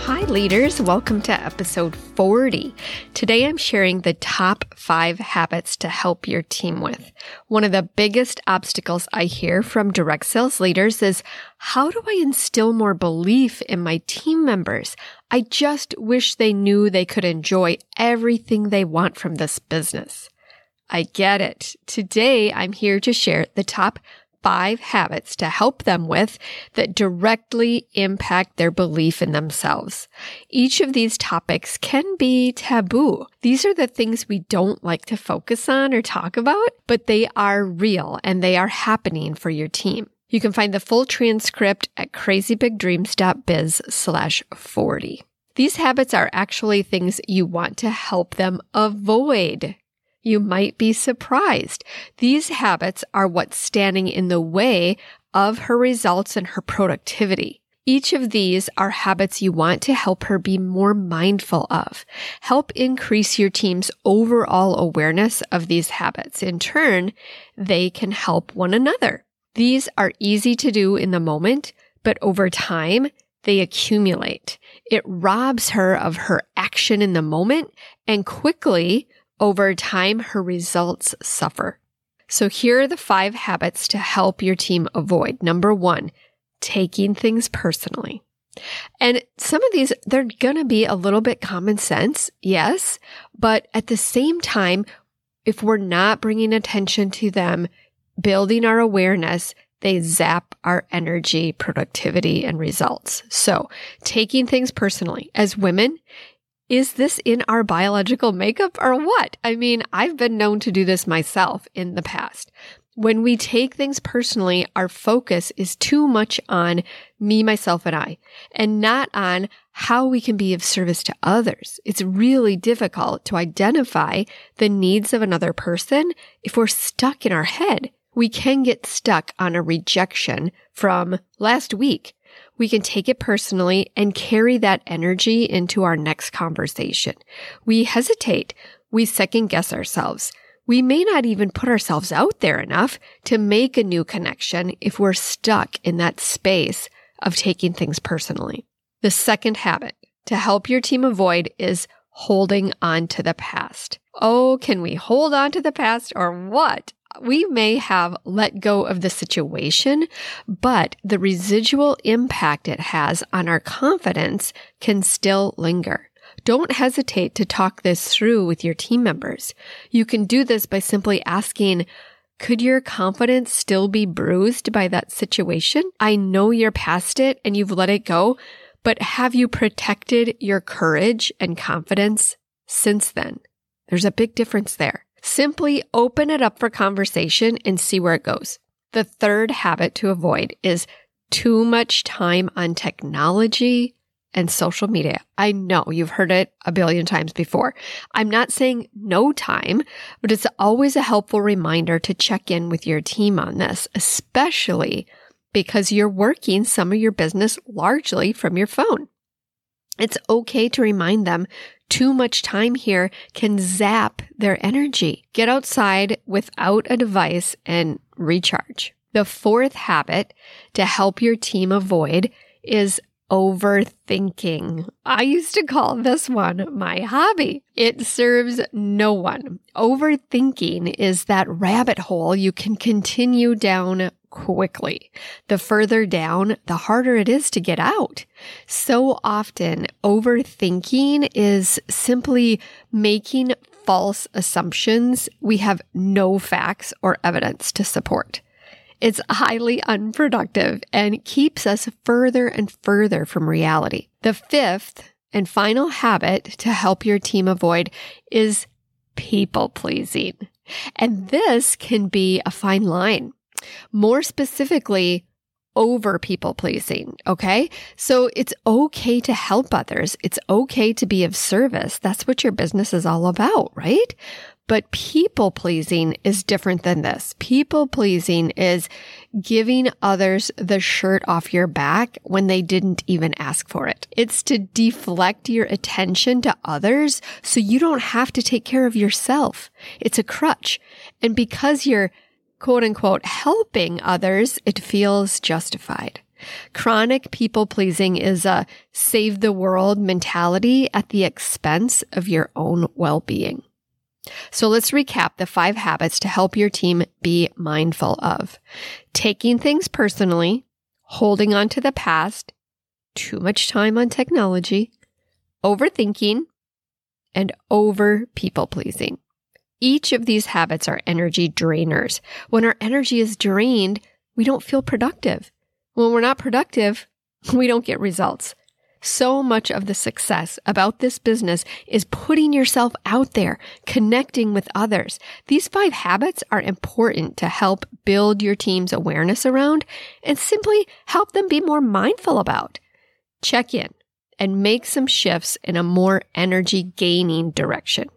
Hi, leaders. Welcome to episode 40. Today, I'm sharing the top 5 habits to help your team with. One of the biggest obstacles I hear from direct sales leaders is, how do I instill more belief in my team members? I just wish they knew they could enjoy everything they want from this business. I get it. Today, I'm here to share the top 5 habits to help them with that directly impact their belief in themselves. Each of these topics can be taboo. These are the things we don't like to focus on or talk about, but they are real and they are happening for your team. You can find the full transcript at crazybigdreams.biz/40. These habits are actually things you want to help them avoid. You might be surprised. These habits are what's standing in the way of her results and her productivity. Each of these are habits you want to help her be more mindful of. Help increase your team's overall awareness of these habits. In turn, they can help one another. These are easy to do in the moment, but over time, they accumulate. It robs her of her action in the moment, and quickly, over time, her results suffer. So here are the 5 habits to help your team avoid. Number 1, taking things personally. And some of these, they're going to be a little bit common sense, yes, but at the same time, if we're not bringing attention to them, building our awareness, they zap our energy, productivity, and results. So taking things personally. As women, is this in our biological makeup or what? I mean, I've been known to do this myself in the past. When we take things personally, our focus is too much on me, myself, and I, and not on how we can be of service to others. It's really difficult to identify the needs of another person if we're stuck in our head. We can get stuck on a rejection from last week. We can take it personally and carry that energy into our next conversation. We hesitate. We second guess ourselves. We may not even put ourselves out there enough to make a new connection if we're stuck in that space of taking things personally. The second habit to help your team avoid is holding on to the past. Oh, can we hold on to the past or what? We may have let go of the situation, but the residual impact it has on our confidence can still linger. Don't hesitate to talk this through with your team members. You can do this by simply asking, could your confidence still be bruised by that situation? I know you're past it and you've let it go, but have you protected your courage and confidence since then? There's a big difference there. Simply open it up for conversation and see where it goes. The third habit to avoid is too much time on technology and social media. I know you've heard it a billion times before. I'm not saying no time, but it's always a helpful reminder to check in with your team on this, especially because you're working some of your business largely from your phone. It's okay to remind them too much time here can zap their energy. Get outside without a device and recharge. The fourth habit to help your team avoid is overthinking. I used to call this one my hobby. It serves no one. Overthinking is that rabbit hole you can continue down quickly. The further down, the harder it is to get out. So often, overthinking is simply making false assumptions we have no facts or evidence to support. It's highly unproductive and keeps us further and further from reality. The fifth and final habit to help your team avoid is people pleasing. And this can be a fine line. More specifically, over people pleasing. Okay. So it's okay to help others. It's okay to be of service. That's what your business is all about, right? But people pleasing is different than this. People pleasing is giving others the shirt off your back when they didn't even ask for it. It's to deflect your attention to others so you don't have to take care of yourself. It's a crutch. And because you're quote unquote helping others, it feels justified. Chronic people pleasing is a save the world mentality at the expense of your own well-being. So let's recap the 5 habits to help your team be mindful of. Taking things personally, holding on to the past, too much time on technology, overthinking, and over people pleasing. Each of these habits are energy drainers. When our energy is drained, we don't feel productive. When we're not productive, we don't get results. So much of the success about this business is putting yourself out there, connecting with others. These 5 habits are important to help build your team's awareness around and simply help them be more mindful about. Check in and make some shifts in a more energy-gaining direction.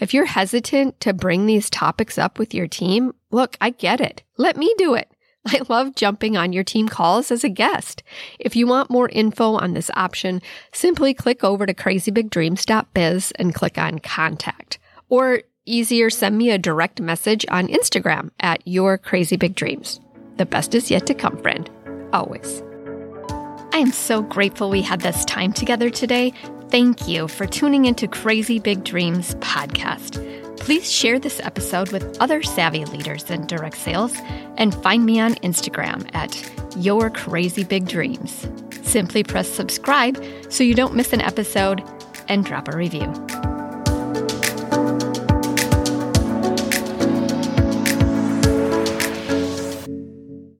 If you're hesitant to bring these topics up with your team, look, I get it. Let me do it. I love jumping on your team calls as a guest. If you want more info on this option, simply click over to crazybigdreams.biz and click on Contact. Or easier, send me a direct message on Instagram at @YourCrazyBigDreams. The best is yet to come, friend. Always. I am so grateful we had this time together today. Thank you for tuning into Crazy Big Dreams podcast. Please share this episode with other savvy leaders in direct sales and find me on Instagram at @YourCrazyBigDreams. Simply press subscribe so you don't miss an episode and drop a review.